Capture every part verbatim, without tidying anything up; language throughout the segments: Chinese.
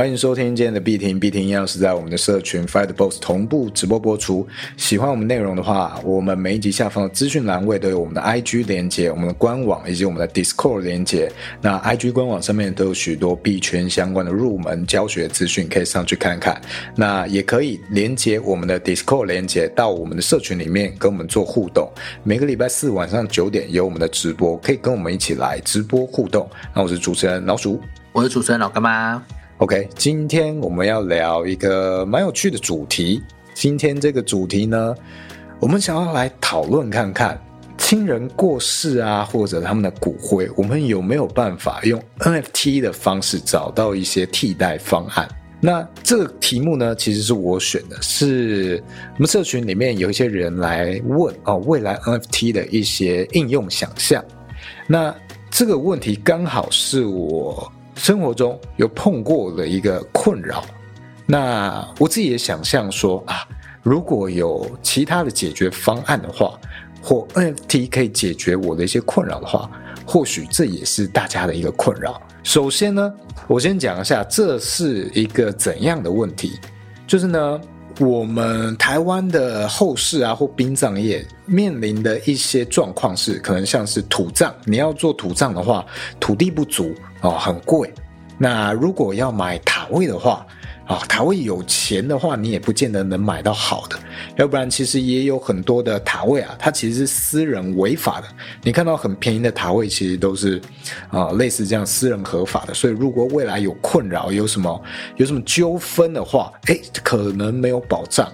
欢迎收听今天的必听，必听一样是在我们的社群 Fight Boss 同步直播播出。喜欢我们内容的话，我们每一集下方的资讯栏位都有我们的 I G 连结、我们的官网以及我们的 Discord 连结。那 I G 官网上面都有许多币圈相关的入门教学资讯，可以上去看看。那也可以连结我们的 Discord 连结到我们的社群里面跟我们做互动。每个礼拜四晚上九点有我们的直播，可以跟我们一起来直播互动。那我是主持人老鼠，我是主持人老干妈。OK， 今天我们要聊一个蛮有趣的主题。今天这个主题呢，我们想要来讨论看看亲人过世啊，或者他们的骨灰，我们有没有办法用 N F T 的方式找到一些替代方案。那这个题目呢，其实是我选的，是我们社群里面有一些人来问、哦、未来 N F T 的一些应用想象。那这个问题刚好是我生活中有碰过的一个困扰，那我自己也想象说啊，如果有其他的解决方案的话，或 N F T 可以解决我的一些困扰的话，或许这也是大家的一个困扰。首先呢，我先讲一下这是一个怎样的问题，就是呢，我们台湾的后事啊或殡葬业面临的一些状况是，可能像是土葬，你要做土葬的话，土地不足、哦、很贵。那如果要买塔位的话、哦、塔位有钱的话，你也不见得能买到好的。要不然其实也有很多的塔位啊，它其实是私人违法的。你看到很便宜的塔位，其实都是、呃、类似这样私人合法的。所以如果未来有困扰，有什么有什么纠纷的话，诶，可能没有保障。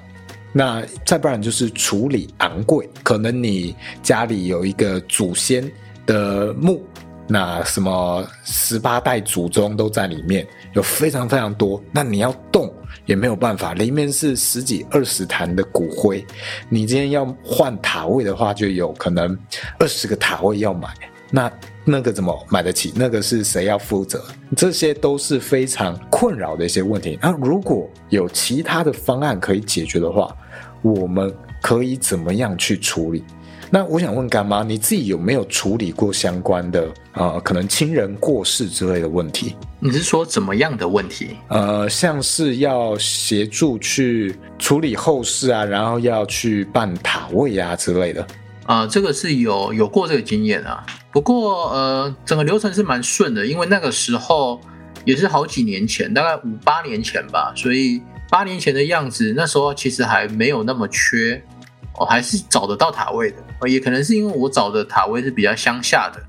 那再不然就是处理昂贵，可能你家里有一个祖先的墓，那什么十八代祖宗都在里面，有非常非常多，那你要动也没有办法，里面是十几二十坛的骨灰，你今天要换塔位的话，就有可能二十个塔位要买，那那个怎么买得起，那个是谁要负责，这些都是非常困扰的一些问题。那如果有其他的方案可以解决的话，我们可以怎么样去处理？那我想问干妈，你自己有没有处理过相关的、呃、可能亲人过世之类的问题？你是说怎么样的问题？呃，像是要协助去处理后事啊，然后要去办塔位啊之类的。呃，这个是有有过这个经验啊，不过呃，整个流程是蛮顺的，因为那个时候也是好几年前，大概五八年前吧，所以八年前的样子，那时候其实还没有那么缺，哦，还是找得到塔位的，哦，也可能是因为我找的塔位是比较乡下的，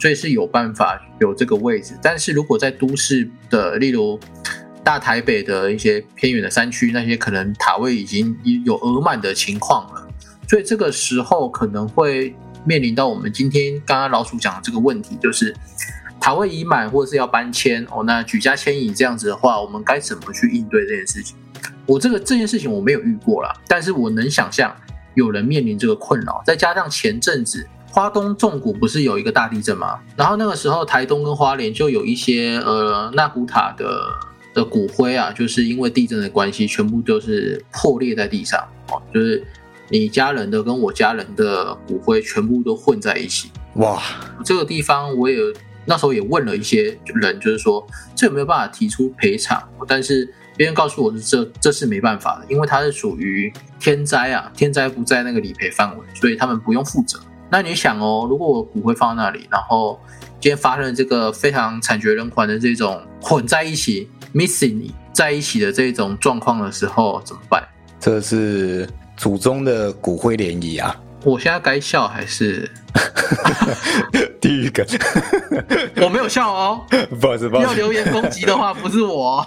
所以是有办法有这个位置。但是如果在都市的，例如大台北的一些偏远的山区，那些可能塔位已经有额满的情况了。所以这个时候可能会面临到我们今天刚刚老鼠讲的这个问题，就是塔位已满或者是要搬迁，哦，那举家迁移这样子的话，我们该怎么去应对这件事情？我这个这件事情我没有遇过啦，但是我能想象有人面临这个困扰。再加上前阵子花东纵谷不是有一个大地震吗？然后那个时候台东跟花莲就有一些呃纳古塔的的骨灰啊，就是因为地震的关系，全部都是破裂在地上，哦，就是。你家人的跟我家人的骨灰全部都混在一起。哇，这个地方我也那时候也问了一些人，就是说这有没有办法提出赔偿，但是别人告诉我 这, 这是没办法的，因为它是属于天灾啊，天灾不在那个理赔范围，所以他们不用负责。那你想哦，如果我骨灰放在那里，然后今天发生这个非常惨绝人寰的这种混在一起 missing 在一起的这种状况的时候怎么办？这是祖宗的骨灰联谊啊！我现在该笑还是地狱梗？我没有笑哦，不好意思，不好意思。要留言攻击的话，不是我。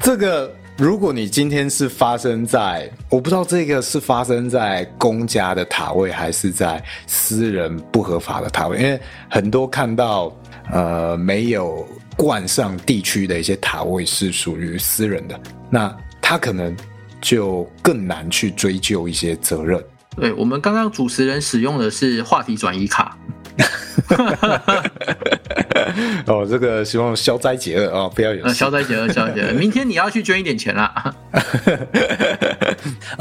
这个，如果你今天是发生在，我不知道这个是发生在公家的塔位，还是在私人不合法的塔位，因为很多看到呃没有冠上地区的一些塔位是属于私人的，那他可能就更难去追究一些责任。对，我们刚刚主持人使用的是话题转移卡。哦，这个希望消灾解厄啊，不要有消灾解厄，消灾解厄。明天你要去捐一点钱啦。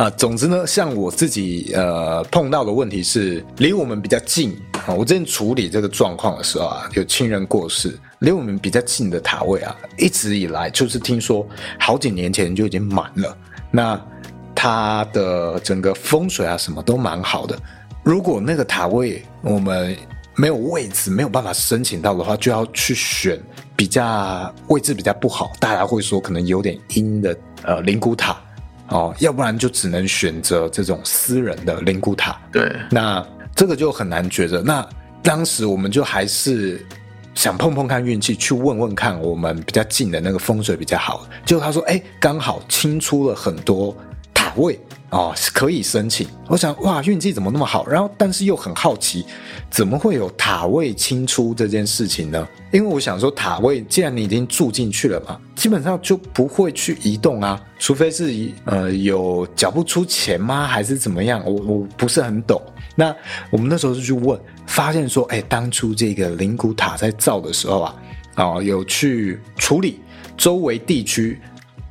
啊、呃，总之呢，像我自己呃碰到的问题是，离我们比较近啊、哦，我之前处理这个状况的时候啊，有亲人过世，离我们比较近的塔位啊，一直以来就是听说好几年前就已经满了，那它的整个风水啊什么都蛮好的。如果那个塔位我们没有位置，没有办法申请到的话，就要去选比较位置比较不好，大家会说可能有点阴的呃灵骨塔哦，要不然就只能选择这种私人的灵骨塔。对，那这个就很难抉择。那当时我们就还是想碰碰看运气，去问问看我们比较近的那个风水比较好。结果他说，哎，刚好清出了很多塔位。哦，可以申请。我想，哇，运气怎么那么好？然后，但是又很好奇，怎么会有塔位清出这件事情呢？因为我想说，塔位既然你已经住进去了嘛，基本上就不会去移动啊，除非是呃有缴不出钱吗？还是怎么样？我我不是很懂。那我们那时候就去问，发现说，哎，当初这个灵骨塔在造的时候啊，哦，有去处理周围地区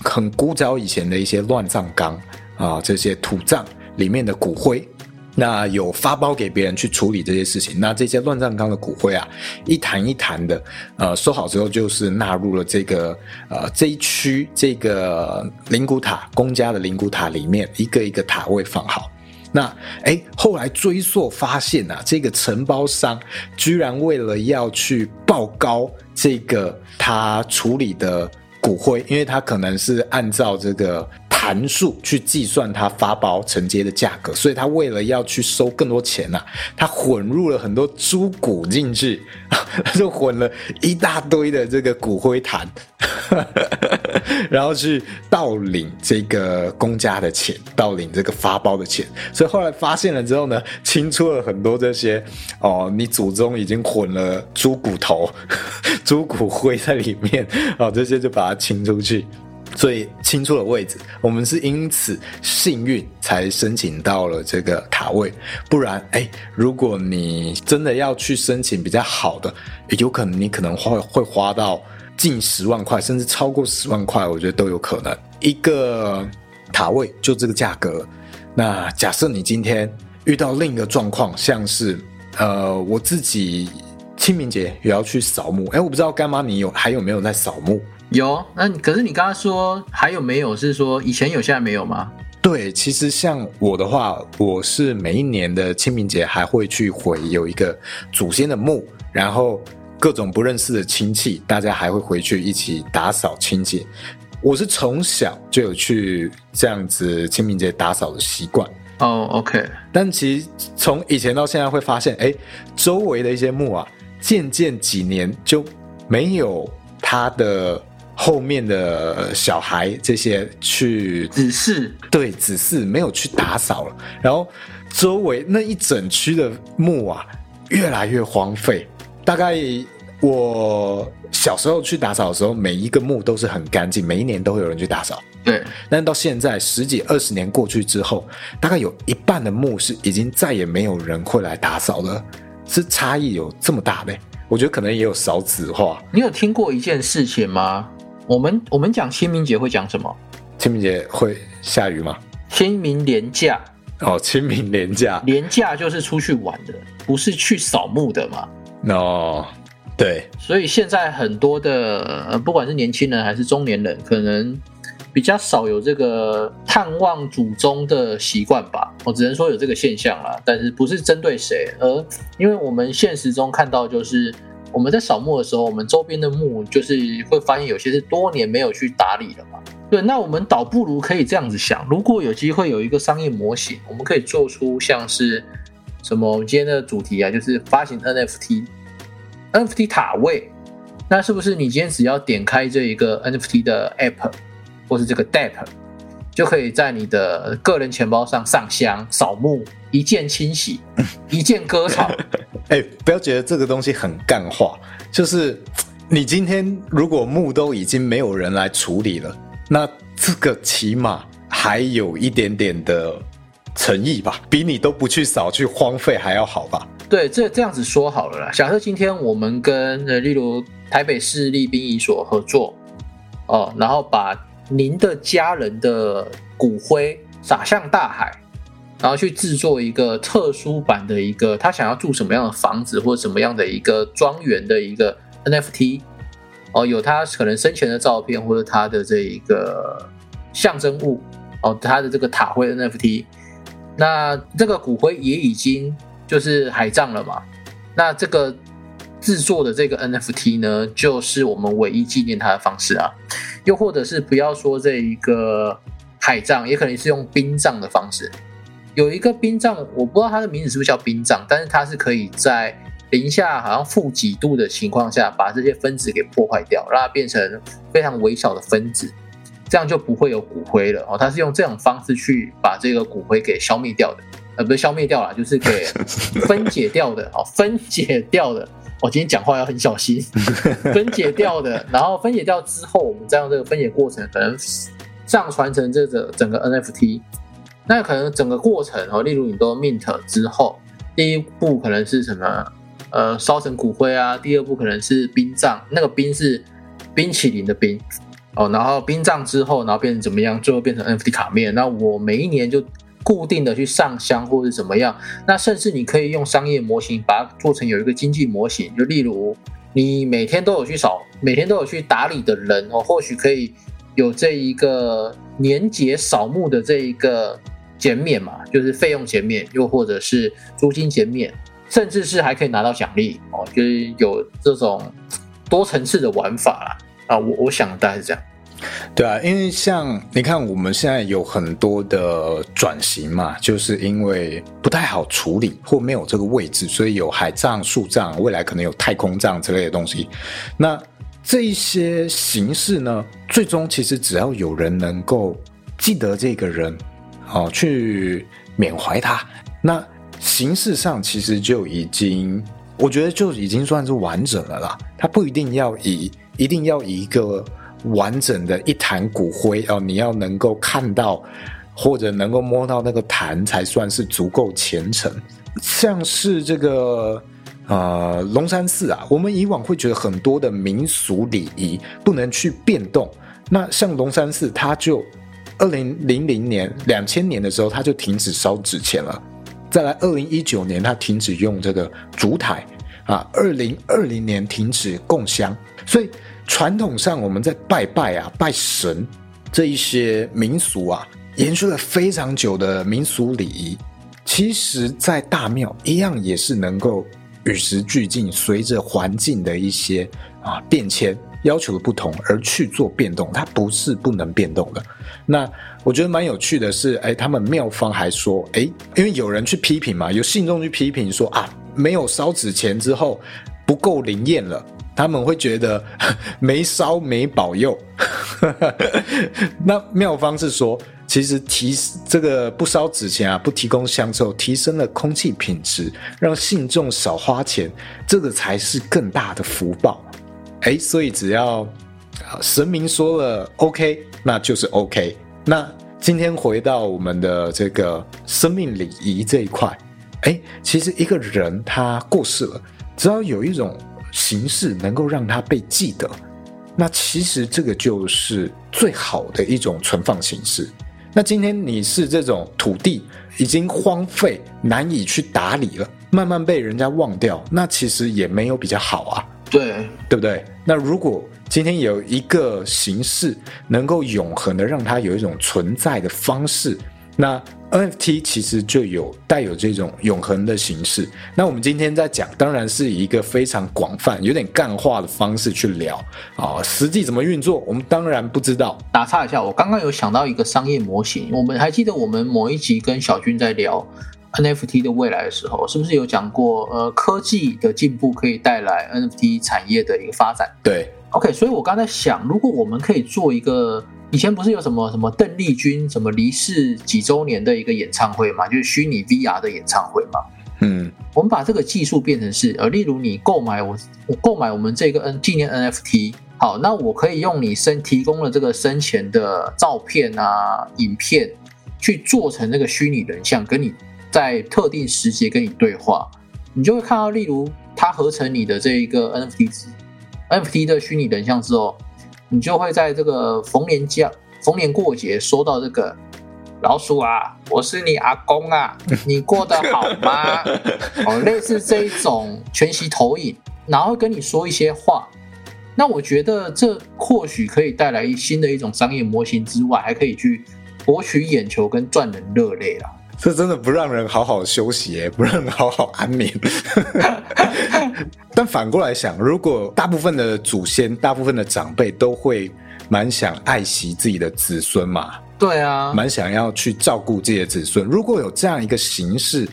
很古早以前的一些乱葬岗。啊，这些土葬里面的骨灰，那有发包给别人去处理这些事情。那这些乱葬岗的骨灰啊，一坛一坛的，呃，收好之后就是纳入了这个呃这一区这个灵骨塔公家的灵骨塔里面，一个一个塔位放好。那哎，后来追溯发现啊，这个承包商居然为了要去报高这个他处理的骨灰，因为他可能是按照这个函数去计算它发包承接的价格，所以他为了要去收更多钱啊，他混入了很多猪骨进去，就混了一大堆的这个骨灰坛，然后去盗领这个公家的钱，盗领这个发包的钱。所以后来发现了之后呢，清出了很多这些哦，你祖宗已经混了猪骨头、猪骨灰在里面哦，这些就把它清出去。所以清出了位置，我们是因此幸运才申请到了这个塔位。不然哎，如果你真的要去申请比较好的，有可能你可能会会花到近十万块，甚至超过十万块，我觉得都有可能。一个塔位就这个价格。那假设你今天遇到另一个状况，像是呃我自己清明节也要去扫墓，哎，我不知道干妈你有还有没有在扫墓？有，那可是你刚刚说还有没有是说以前有现在没有吗？对，其实像我的话，我是每一年的清明节还会去回有一个祖先的墓，然后各种不认识的亲戚，大家还会回去一起打扫清洁。我是从小就有去这样子清明节打扫的习惯。哦、oh, OK。但其实从以前到现在会发现，哎，周围的一些墓啊，渐渐几年就没有它的。后面的小孩这些去指示，对，指示没有去打扫了，然后周围那一整区的墓啊越来越荒废。大概我小时候去打扫的时候，每一个墓都是很干净，每一年都会有人去打扫，对。但到现在十几二十年过去之后，大概有一半的墓是已经再也没有人会来打扫了，是差异有这么大的。我觉得可能也有少子化。你有听过一件事情吗？我们我们讲清明节会讲什么？清明节会下雨吗？清明连假哦，清明连假，连假就是出去玩的，不是去扫墓的嘛。哦，对。所以现在很多的、呃、不管是年轻人还是中年人，可能比较少有这个探望祖宗的习惯吧。我只能说有这个现象啦，但是不是针对谁，而因为我们现实中看到就是。我们在扫墓的时候，我们周边的墓就是会发现有些是多年没有去打理了嘛。对，那我们倒不如可以这样子想，如果有机会有一个商业模型，我们可以做出像是什么我们今天的主题啊，就是发行 N F T， N F T 塔位。那是不是你今天只要点开这一个 N F T 的 App 或是这个 Dapp， 就可以在你的个人钱包上上香扫墓，一键清洗，一键割草。哎、欸，不要觉得这个东西很干话，就是你今天如果墓都已经没有人来处理了，那这个起码还有一点点的诚意吧，比你都不去扫去荒废还要好吧。对，这这样子说好了啦。假设今天我们跟例如台北市立殡仪所合作哦，然后把您的家人的骨灰撒向大海，然后去制作一个特殊版的一个他想要住什么样的房子或什么样的一个庄园的一个 N F T， 哦，有他可能生前的照片或者他的这一个象征物，哦，他的这个塔灰 N F T， 那这个骨灰也已经就是海葬了嘛，那这个制作的这个 N F T 呢，就是我们唯一纪念它的方式啊，又或者是不要说这一个海葬，也可能是用殡葬的方式。有一个殡葬，我不知道它的名字是不是叫殡葬，但是它是可以在零下好像负几度的情况下，把这些分子给破坏掉，让它变成非常微小的分子，这样就不会有骨灰了哦。它是用这种方式去把这个骨灰给消灭掉的，呃，不是消灭掉了，就是给分解掉的哦，分解掉的。我、哦、今天讲话要很小心，分解掉的，然后分解掉之后，我们再用这个分解过程，可能上传成这个整个 N F T。那可能整个过程、哦、例如你都 mint 之后，第一步可能是什么？呃，烧成骨灰啊。第二步可能是殡葬，那个冰是冰淇淋的冰哦。然后殡葬之后，然后变成怎么样？最后变成 N F T 卡面。那我每一年就固定的去上香或是怎么样，那甚至你可以用商业模型把它做成有一个经济模型，就例如你每天都有去扫，每天都有去打理的人、哦、或许可以有这一个年节扫墓的这一个减免嘛，就是费用减免，又或者是租金减免，甚至是还可以拿到奖励、哦、就是有这种多层次的玩法啦、啊、我, 我想大概是这样。对啊，因为像你看我们现在有很多的转型嘛，就是因为不太好处理或没有这个位置，所以有海葬、树葬，未来可能有太空葬之类的东西。那这一些形式呢，最终其实只要有人能够记得这个人、哦、去缅怀他，那形式上其实就已经我觉得就已经算是完整了啦。他不一定要以一定要以一个完整的一坛骨灰、哦、你要能够看到或者能够摸到那个坛才算是足够虔诚。像是这个呃龙山寺啊，我们以往会觉得很多的民俗礼仪不能去变动，那像龙山寺它就二零零零年两千年的时候它就停止烧纸钱了，再来二零一九年它停止用这个烛台啊，二零二零年停止供香，所以传统上我们在拜拜啊、拜神这一些民俗啊，延续了非常久的民俗礼仪，其实在大庙一样也是能够与时俱进，随着环境的一些啊变迁，要求的不同而去做变动，它不是不能变动的。那我觉得蛮有趣的是，哎，他们庙方还说，哎，因为有人去批评嘛，有信众去批评说啊，没有烧纸钱之后不够灵验了。他们会觉得没烧没保佑那妙方是说其实提这个不烧纸钱啊，不提供香之后提升了空气品质，让信众少花钱，这个才是更大的福报。诶，所以只要神明说了 OK 那就是 OK。 那今天回到我们的这个生命礼仪这一块，诶，其实一个人他过世了，只要有一种形式能够让它被记得，那其实这个就是最好的一种存放形式。那今天你是这种土地已经荒废难以去打理了，慢慢被人家忘掉，那其实也没有比较好啊，对对不对？那如果今天有一个形式能够永恒的让它有一种存在的方式，那 N F T 其实就有带有这种永恒的形式。那我们今天在讲当然是以一个非常广泛有点干话的方式去聊、哦、实际怎么运作我们当然不知道。打岔一下，我刚刚有想到一个商业模型，我们还记得我们某一集跟小军在聊 N F T 的未来的时候，是不是有讲过、呃、科技的进步可以带来 N F T 产业的一个发展？对， OK。 所以我刚才想，如果我们可以做一个，以前不是有什么什么邓丽君什么离世几周年的一个演唱会嘛，就是虚拟 V R 的演唱会嘛。嗯，我们把这个技术变成是，呃，例如你购买我我购买我们这个 N 纪念 N F T， 好，那我可以用你生提供了这个生前的照片啊、影片，去做成那个虚拟人像，跟你在特定时节跟你对话，你就会看到，例如它合成你的这一个 N F T N F T 的虚拟人像之后。你就会在这个逢年过节收到这个老鼠啊，我是你阿公啊，你过得好吗？哦，类似这一种全息投影，然后跟你说一些话。那我觉得这或许可以带来新的一种商业模型之外，还可以去博取眼球跟赚人热泪啦。这真的不让人好好休息耶，不让人好好安眠。但反过来想，如果大部分的祖先、大部分的长辈都会蛮想爱惜自己的子孙嘛，对啊，蛮想要去照顾自己的子孙。如果有这样一个形式，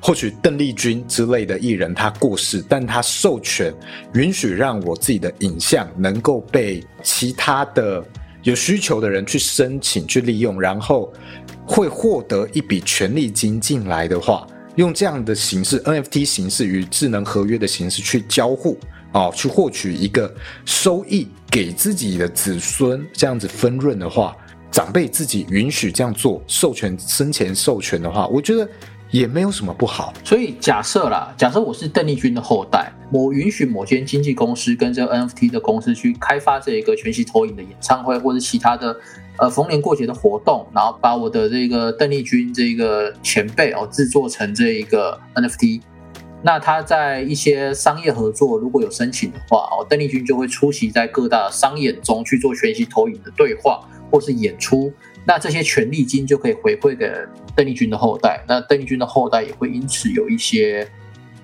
或许邓丽君之类的艺人他过世，但他授权允许让我自己的影像能够被其他的有需求的人去申请、去利用，然后会获得一笔权利金进来的话，用这样的形式 N F T 形式与智能合约的形式去交互、哦、去获取一个收益给自己的子孙，这样子分润的话，长辈自己允许这样做，授权生前授权的话，我觉得也没有什么不好。所以假设啦，假设我是邓丽君的后代，我允许某间经纪公司跟这个 N F T 的公司去开发这一个全息投影的演唱会，或者其他的呃逢年过节的活动，然后把我的这个邓丽君这个前辈哦制作成这一个 N F T。那他在一些商业合作如果有申请的话，哦，邓丽君就会出席在各大商演中去做全息投影的对话或是演出，那这些权利金就可以回馈给邓丽君的后代，那邓丽君的后代也会因此有一些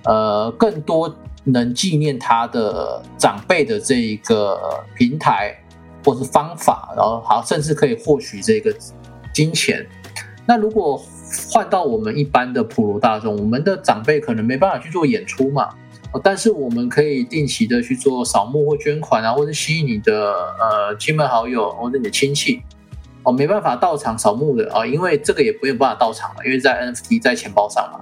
呃更多能纪念他的长辈的这一个平台或是方法，然后好甚至可以获取这个金钱。那如果换到我们一般的普罗大众，我们的长辈可能没办法去做演出嘛，但是我们可以定期的去做扫墓或捐款啊，或是吸引你的呃亲朋好友或者你的亲戚哦，没办法到场扫墓的哦，因为这个也没有办法到场了，因为在 N F T 在钱包上嘛，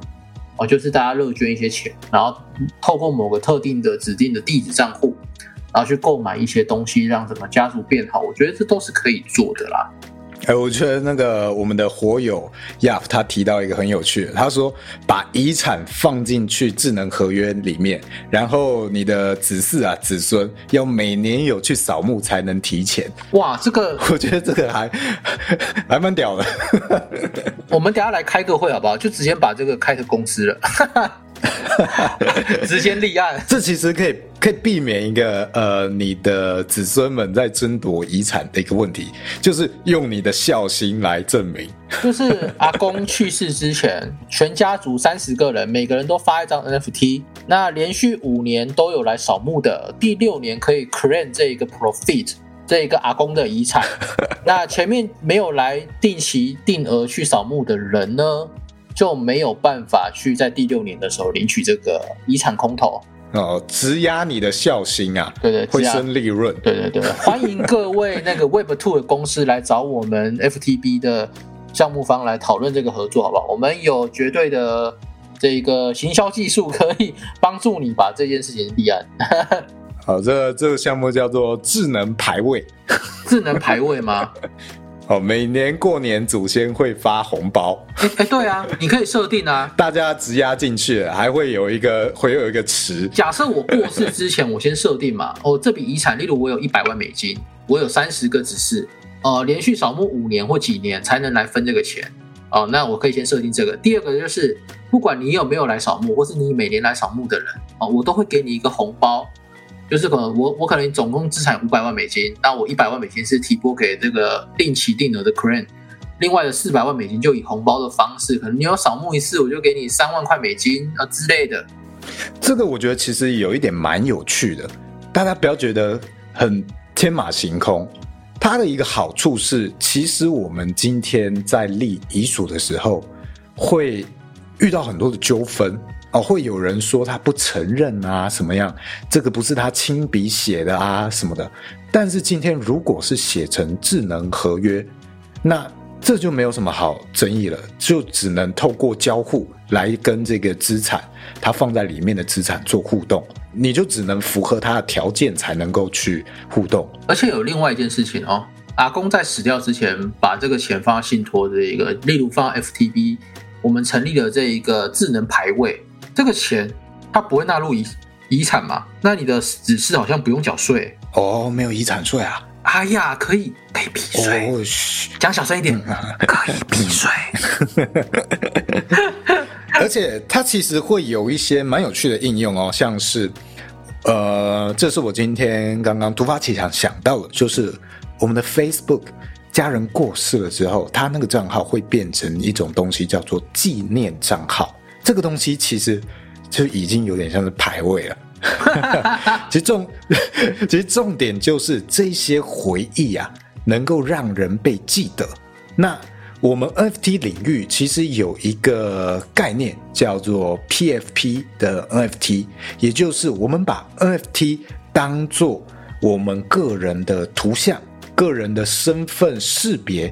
哦就是大家乐捐一些钱，然后透过某个特定的指定的地址账户，然后去购买一些东西，让整个家族变好，我觉得这都是可以做的啦。哎，我觉得那个我们的火友 Yap 他提到一个很有趣的，他说把遗产放进去智能合约里面，然后你的子嗣啊子孙要每年有去扫墓才能提钱。哇，这个我觉得这个还还蛮屌的。我们等一下来开个会好不好？就直接把这个开个公司了。直接立案。这其实可以可以避免一个呃你的子孙们在争夺遗产的一个问题，就是用你的孝心来证明。就是阿公去世之前，全家族三十个人，每个人都发一张 N F T， 那连续五年都有来扫墓的，第六年可以 claim 这个 profit。这一个阿公的遗产，那前面没有来定期定额去扫墓的人呢，就没有办法去在第六年的时候领取这个遗产空投哦，质押你的孝心啊，对对，会生利润，对对对，欢迎各位那个 Web 二 的公司来找我们 F T B 的项目方来讨论这个合作，好不好？我们有绝对的这个行销技术可以帮助你把这件事情立案。好，这这个项目叫做智能牌位。智能牌位吗？哦，每年过年祖先会发红包。哎、欸欸、对啊，你可以设定啊。大家质押进去了，还会有一个会有一个池。假设我过世之前，我先设定嘛。哦，这笔遗产，例如我有一百万美金，我有三十个子嗣，呃，连续扫墓五年或几年才能来分这个钱。哦，那我可以先设定这个。第二个就是，不管你有没有来扫墓，或是你每年来扫墓的人，哦，我都会给你一个红包。就是可能 我, 我可能总共资产五百万美金，那我一百万美金是提拨给这个定期定额的 claim， 另外的四百万美金就以红包的方式，可能你有扫墓一次，我就给你三万块美金啊之类的。这个我觉得其实有一点蛮有趣的，大家不要觉得很天马行空。它的一个好处是，其实我们今天在立遗嘱的时候，会遇到很多的纠纷。哦、会有人说他不承认啊什么样，这个不是他亲笔写的啊什么的，但是今天如果是写成智能合约，那这就没有什么好争议了，就只能透过交互来跟这个资产它放在里面的资产做互动，你就只能符合它的条件才能够去互动。而且有另外一件事情哦，阿公在死掉之前把这个钱放到信托的一个，例如放到 F T B， 我们成立了这一个智能牌位，这个钱它不会纳入遗遗产嘛？那你的子嗣好像不用缴税哦，没有遗产税啊？哎呀，可以可以避税，哦，讲小声一点，可以避税。而且它其实会有一些蛮有趣的应用哦，像是呃，这是我今天刚刚突发奇想想到的，就是我们的 Facebook。家人过世了之后，他那个账号会变成一种东西，叫做纪念账号。这个东西其实就已经有点像是牌位了。其实重其实重点就是这些回忆啊，能够让人被记得。那我们 N F T 领域其实有一个概念叫做 P F P 的 N F T， 也就是我们把 N F T 当作我们个人的图像。个人的身份识别、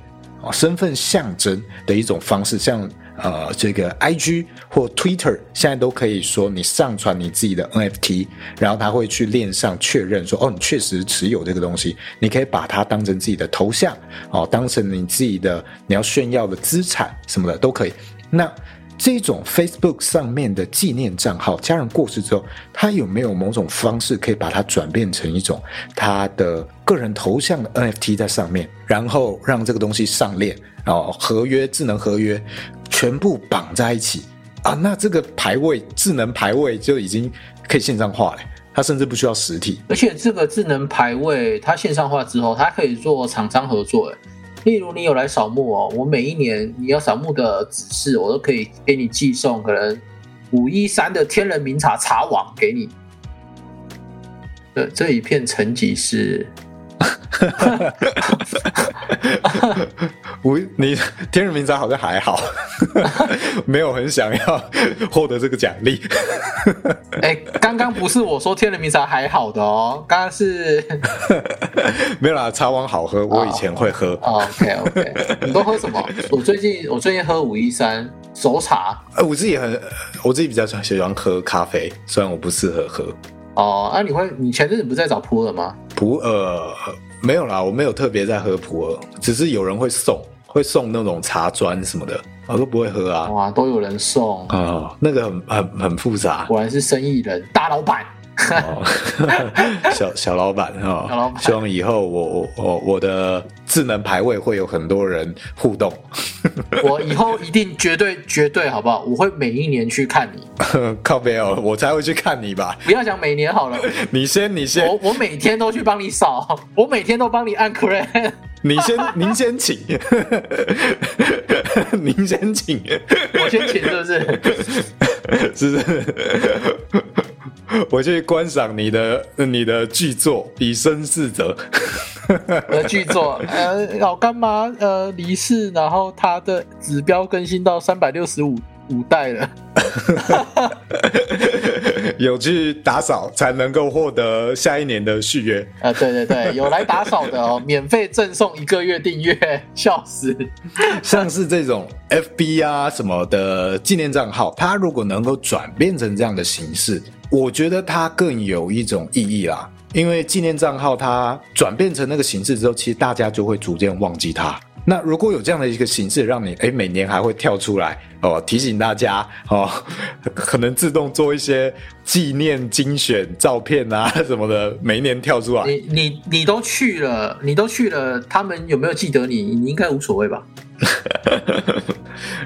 身份象征的一种方式，像呃这个 I G 或 Twitter 现在都可以说你上传你自己的 N F T， 然后他会去链上确认说，哦，你确实持有这个东西，你可以把它当成自己的头像，哦，当成你自己的你要炫耀的资产什么的都可以。那这种 Facebook 上面的纪念账号，家人过世之后，他有没有某种方式可以把它转变成一种他的个人头像的 N F T 在上面，然后让这个东西上链，然后合约、智能合约全部绑在一起啊？那这个牌位、智能牌位就已经可以线上化了，它甚至不需要实体。而且这个智能牌位，它线上化之后，它可以做厂商合作耶。例如你有来扫墓哦，我每一年你要扫墓的指示，我都可以给你寄送可能五一三的天人名茶茶网给你。对，这一片沉寂是你天人名茶好像还好，没有很想要获得这个奖励。哎，刚刚不是我说天人名茶还好的哦，刚刚是没有啦，茶王好喝，我以前会喝。Oh, OK OK， 你都喝什么？我最近我最近喝五一三熟茶。我自己很我自己比较喜欢喝咖啡，虽然我不适合喝。哦，啊，你会你前阵子不是在找普洱吗？普洱没有啦，我没有特别在喝普洱，只是有人会送，会送那种茶砖什么的，我都不会喝啊。哇，都有人送啊，哦，那个很很很复杂，果然是生意人，大老板。哦，小小老板哈，哦，希望以后我我我我的智能牌位会有很多人互动。我以后一定绝对绝对好不好？我会每一年去看你。靠北哦，我才会去看你吧。不要讲每年好了，你先你先，我我每天都去帮你扫，我每天都帮你按 crane。你先，您先请，您先请，我先请是不是？是不是？我去观赏你的你的巨作，以身试责。我的巨作，呃，老干妈呃离世，然后他的指标更新到三百六十五五代了。有去打扫才能够获得下一年的续约。呃，对对对，有来打扫的哦，免费赠送一个月订阅，笑死。像是这种 F B 啊什么的纪念账号，它如果能够转变成这样的形式。我觉得它更有一种意义啦，因为纪念账号它转变成那个形式之后，其实大家就会逐渐忘记它。那如果有这样的一个形式，让你诶每年还会跳出来哦，提醒大家哦，可能自动做一些纪念精选照片啊什么的，每一年跳出来。你你你都去了，你都去了，他们有没有记得你？你应该无所谓吧。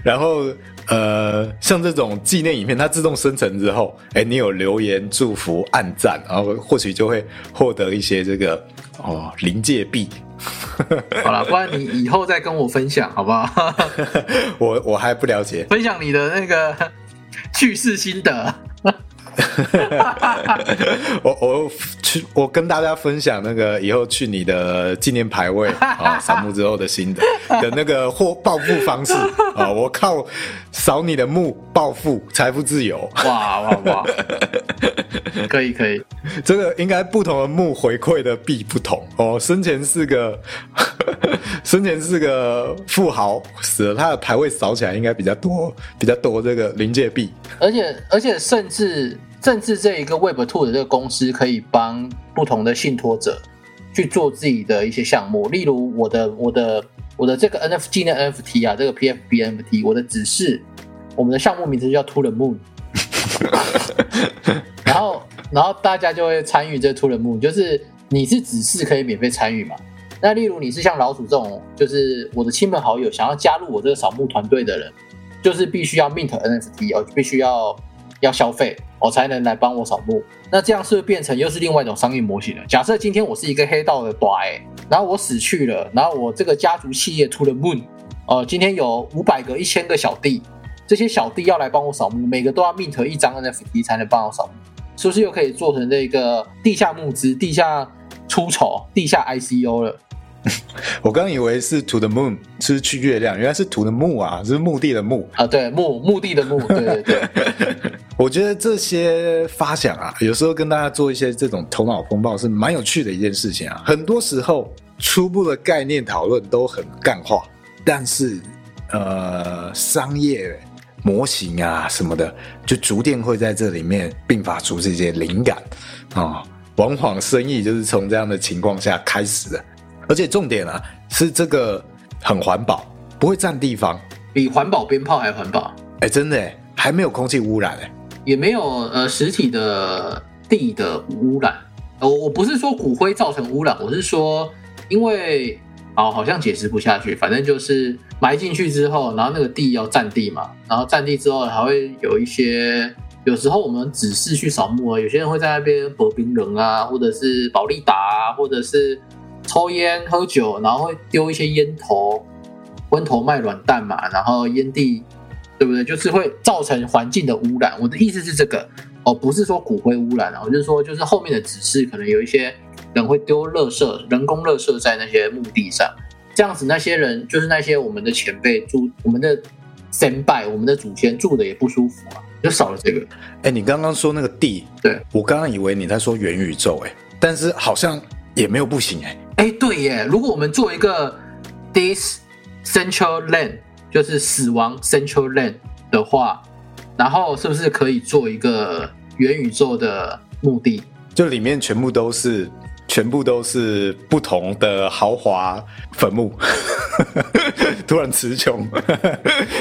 然后呃，像这种纪念影片，它自动生成之后，哎，你有留言、祝福、按赞，然后或许就会获得一些这个哦临界币。好了，不然你以后再跟我分享好不好？我我还不了解，分享你的那个趣事心得。我我去，我跟大家分享那个以后去你的纪念牌位啊，扫墓之后的心得的那个或暴富方式啊，我靠扫你的墓暴富财富自由。哇哇哇！可以可以，这个应该不同的墓回馈的币不同哦。生前是个生前是个富豪，死了他的牌位扫起来应该比较多比较多这个临界币，而且而且甚至。甚至这一个 Web 二 的这个公司可以帮不同的信托者去做自己的一些项目，例如我的我的我的这个 N F T 的 N F T 啊，这个 P F P N F T， 我的指示，我们的项目名字叫 To the Moon， 然后然后大家就会参与这 To the Moon， 就是你是指示可以免费参与嘛，那例如你是像老鼠这种，就是我的亲朋好友想要加入我这个扫墓团队的人，就是必须要 mint N F T 哦，必须要要消费哦，才能来帮我扫墓。那这样是变成又是另外一种商业模型了。假设今天我是一个黑道的大爷，然后我死去了，然后我这个家族企业to the moon哦、呃，今天有五百个、一千个小弟，这些小弟要来帮我扫墓，每个都要 mint 一张 N F T 才能帮我扫墓，是不是又可以做成这个地下募资、地下出丑、地下 I C O 了？我刚以为是 to the moon 是去月亮，原来是 to the moon 啊，是墓地的墓啊，对，墓墓地的墓，对对对。我觉得这些发想啊，有时候跟大家做一些这种头脑风暴是蛮有趣的一件事情啊。很多时候初步的概念讨论都很干话，但是呃，商业模型啊什么的，就逐渐会在这里面并发出这些灵感啊、嗯。往往生意就是从这样的情况下开始的。而且重点啊，是这个很环保，不会占地方，比环保鞭炮还环保。哎，真的耶，还没有空气污染哎，也没有呃实体的地的污染。我、呃、我不是说骨灰造成污染，我是说因为哦好像解释不下去，反正就是埋进去之后，然后那个地要占地嘛，然后占地之后还会有一些。有时候我们只是去扫墓啊，有些人会在那边博冰人啊，或者是保利达啊，或者是抽烟喝酒，然后会丢一些烟头，烟头卖软蛋嘛，然后烟蒂，对不对？就是会造成环境的污染。我的意思是这个哦，不是说骨灰污染啊，我就是说，就是后面的指示可能有一些人会丢垃圾，人工垃圾在那些墓地上，这样子那些人就是那些我们的前辈住我们的。先拜我们的祖先住的也不舒服啊，就少了这个。欸、你刚刚说那个地，对我刚刚以为你在说元宇宙、欸，但是好像也没有不行哎、欸。哎、欸，对耶，如果我们做一个 Decentraland， 就是死亡 Decentraland 的话，然后是不是可以做一个元宇宙的墓地？就里面全部都是。全部都是不同的豪华坟墓突然词穷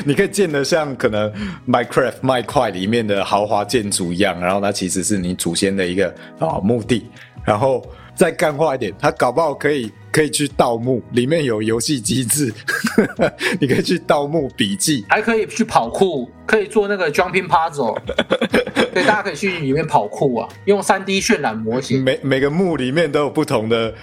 你可以建得像可能 Minecraft 麦块里面的豪华建筑一样，然后它其实是你祖先的一个、哦、墓地，然后再干化一点，它搞不好可以可以去盗墓，里面有游戏机制你可以去盗墓笔记，还可以去跑酷，可以做那个 jumping puzzle 对，大家可以去里面跑酷啊，用 三 D 渲染模型， 每, 每个墓里面都有不同的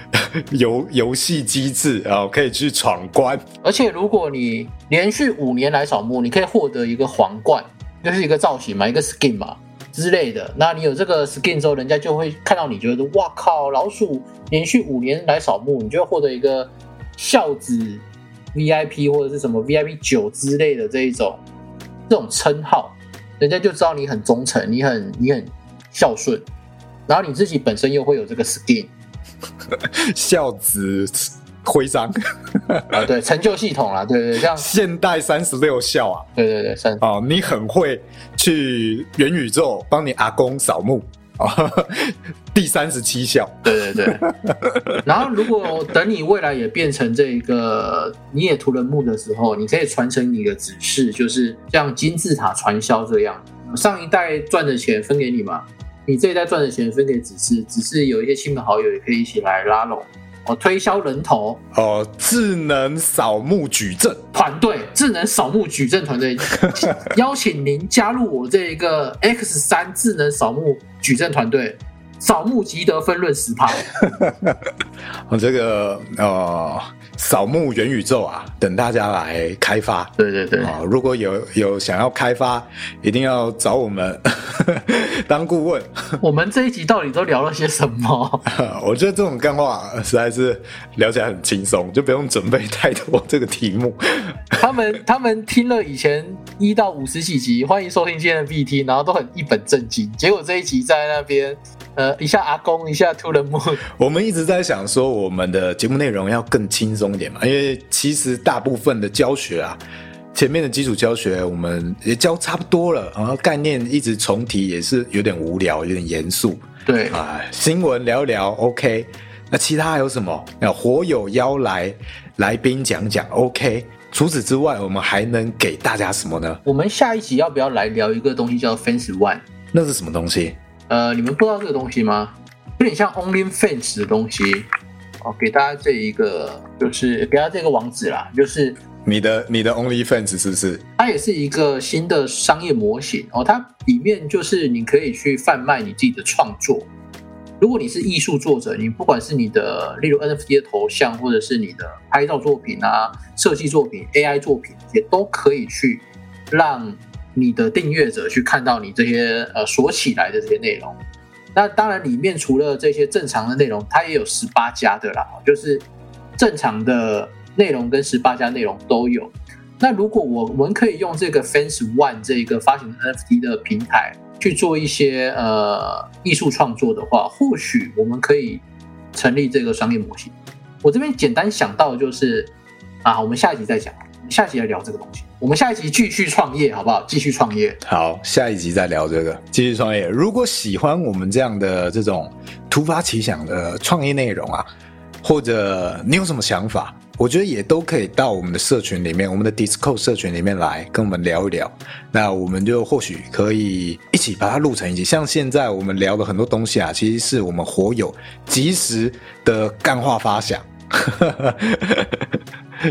游游戏机制、哦、可以去闯关。而且如果你连续五年来扫墓，你可以获得一个皇冠，就是一个造型嘛，一个 skin 嘛之类的，那你有这个 skin 之后，人家就会看到你，觉得哇靠，老鼠连续五年来扫墓，你就会获得一个孝子 V I P 或者是什么 V I P 九 之类的这一种这种称号，人家就知道你很忠诚，你很你很孝顺，然后你自己本身又会有这个 skin 孝子徽章啊，对，成就系统啦，对对，像现代三十六孝啊，对对对，三哦，你很会去元宇宙帮你阿公扫墓啊、哦，第三十七孝，对对对。然后，如果等你未来也变成这个你也屠了墓的时候，你可以传承你的指示，就是像金字塔传销这样，上一代赚的钱分给你嘛，你这一代赚的钱分给指示，指示有一些亲朋好友也可以一起来拉拢。哦，推销人头哦，智能扫墓矩阵团队，智能扫墓矩阵团队，邀请您加入我这个 X 三 智能扫墓矩阵团队，扫墓即得分润十趴。我这个哦，扫墓元宇宙啊，等大家来开发。对对对，哦、如果有有想要开发，一定要找我们当顾问。我们这一集到底都聊了些什么？我觉得这种干话实在是聊起来很轻松，就不用准备太多这个题目。他们他们听了以前一到五十几集，欢迎收听今天的 V T， 然后都很一本正经，结果这一集在那边。呃，一下阿公，一下突然木。我们一直在想说，我们的节目内容要更轻松一点嘛，因为其实大部分的教学啊，前面的基础教学我们也教差不多了，然后概念一直重提也是有点无聊，有点严肃。对啊、呃，新闻聊一聊 ，OK。那其他还有什么？那火友邀来来宾讲讲 ，OK。除此之外，我们还能给大家什么呢？我们下一集要不要来聊一个东西叫 Fans One？ 那是什么东西？呃，你们不知道这个东西吗？有点像 OnlyFans 的东西。哦，给大家这一个，就是给大家这个网址啦，就是你的你的 OnlyFans 是不是？它也是一个新的商业模型哦，它里面就是你可以去贩卖你自己的创作。如果你是艺术作者，你不管是你的例如 N F T 的头像，或者是你的拍照作品啊、设计作品、A I 作品，也都可以去让你的订阅者去看到你这些呃锁起来的这些内容。那当然里面除了这些正常的内容，它也有十八加的啦，就是正常的内容跟十八加内容都有。那如果我们可以用这个 Fans One 这个发行 N F T 的平台去做一些呃艺术创作的话，或许我们可以成立这个商业模型。我这边简单想到的就是啊，我们下一集再讲，下一集来聊这个东西。我们下一集继续创业，好不好？继续创业。好，下一集再聊这个继续创业。如果喜欢我们这样的这种突发奇想的创业内容啊，或者你有什么想法，我觉得也都可以到我们的社群里面，我们的 Discord 社群里面来跟我们聊一聊。那我们就或许可以一起把它录成一集。像现在我们聊的很多东西啊，其实是我们火友及时的干话发想。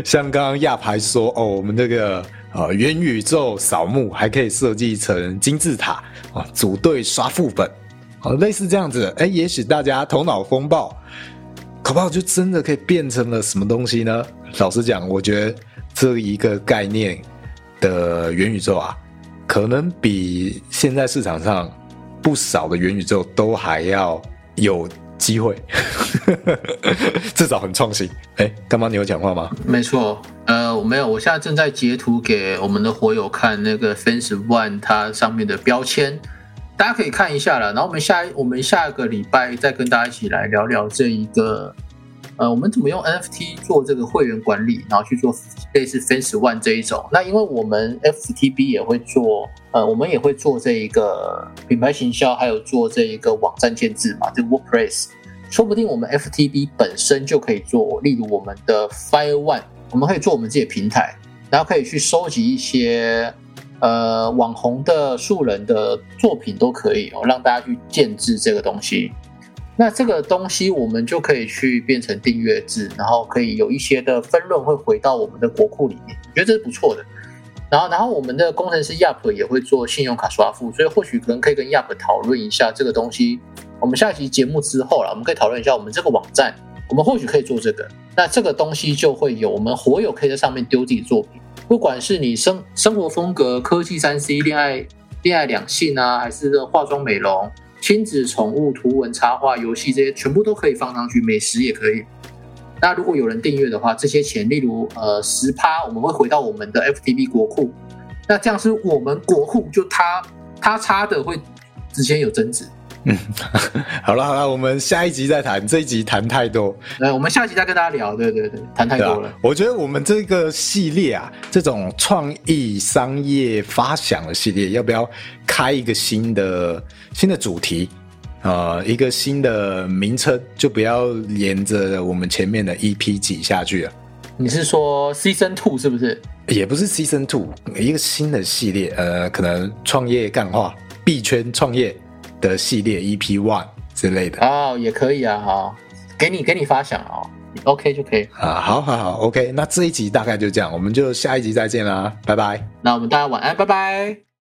像刚刚亚排说哦，我们这个呃元宇宙扫墓还可以设计成金字塔啊，组队刷副本，好、哦、类似这样子。哎，也许大家头脑风暴，搞不好就真的可以变成了什么东西呢？老实讲，我觉得这一个概念的元宇宙啊，可能比现在市场上不少的元宇宙都还要有机会。至少很创新。哎，干嘛你有讲话吗？没错，呃，我没有，我现在正在截图给我们的火友看那个 Fans One 它上面的标签，大家可以看一下啦。然后我们下我们下个礼拜再跟大家一起来聊聊这一个，呃，我们怎么用 N F T 做这个会员管理，然后去做类似 Fans One 这一种。那因为我们 F T B 也会做，呃，我们也会做这一个品牌行销，还有做这一个网站建制嘛，这个 Wordpress。说不定我们 F T B 本身就可以做，例如我们的 Fire One， 我们可以做我们自己的平台，然后可以去收集一些呃网红的素人的作品都可以哦，让大家去建制这个东西。那这个东西我们就可以去变成订阅制，然后可以有一些的分润会回到我们的国库里面，我觉得这是不错的。然后，然后我们的工程师 Dapp 也会做信用卡刷付，所以或许可能可以跟 Dapp 讨论一下这个东西。我们下一期节目之后啦，我们可以讨论一下我们这个网站，我们或许可以做这个。那这个东西就会有我们火友可以在上面丢自己作品，不管是你 生, 生活风格、科技 三 C、恋爱恋爱两性啊，还是化妆美容、亲子、宠物、图文、插画、游戏，这些全部都可以放上去，美食也可以。那如果有人订阅的话，这些钱例如呃 百分之十 我们会回到我们的 F T B 国库，那这样是我们国库就它它差的会之间有增值。嗯，好了好了，我们下一集再谈，这一集谈太多。呃，我们下一集再跟大家聊，对对对，谈太多了、啊。我觉得我们这个系列啊，这种创意商业发想的系列，要不要开一个新的新的主题？呃，一个新的名称，就不要沿着我们前面的 E P 挤下去了。你是说 Season 二 是不是？也不是 Season 二，一个新的系列，呃，可能创业干话币圈创业的系列 E P 一 之类的。哦，也可以啊，好，给你给你发想哦 ，OK 就可以啊，好好好 ，OK， 那这一集大概就这样，我们就下一集再见啦，拜拜。那我们大家晚安，拜拜。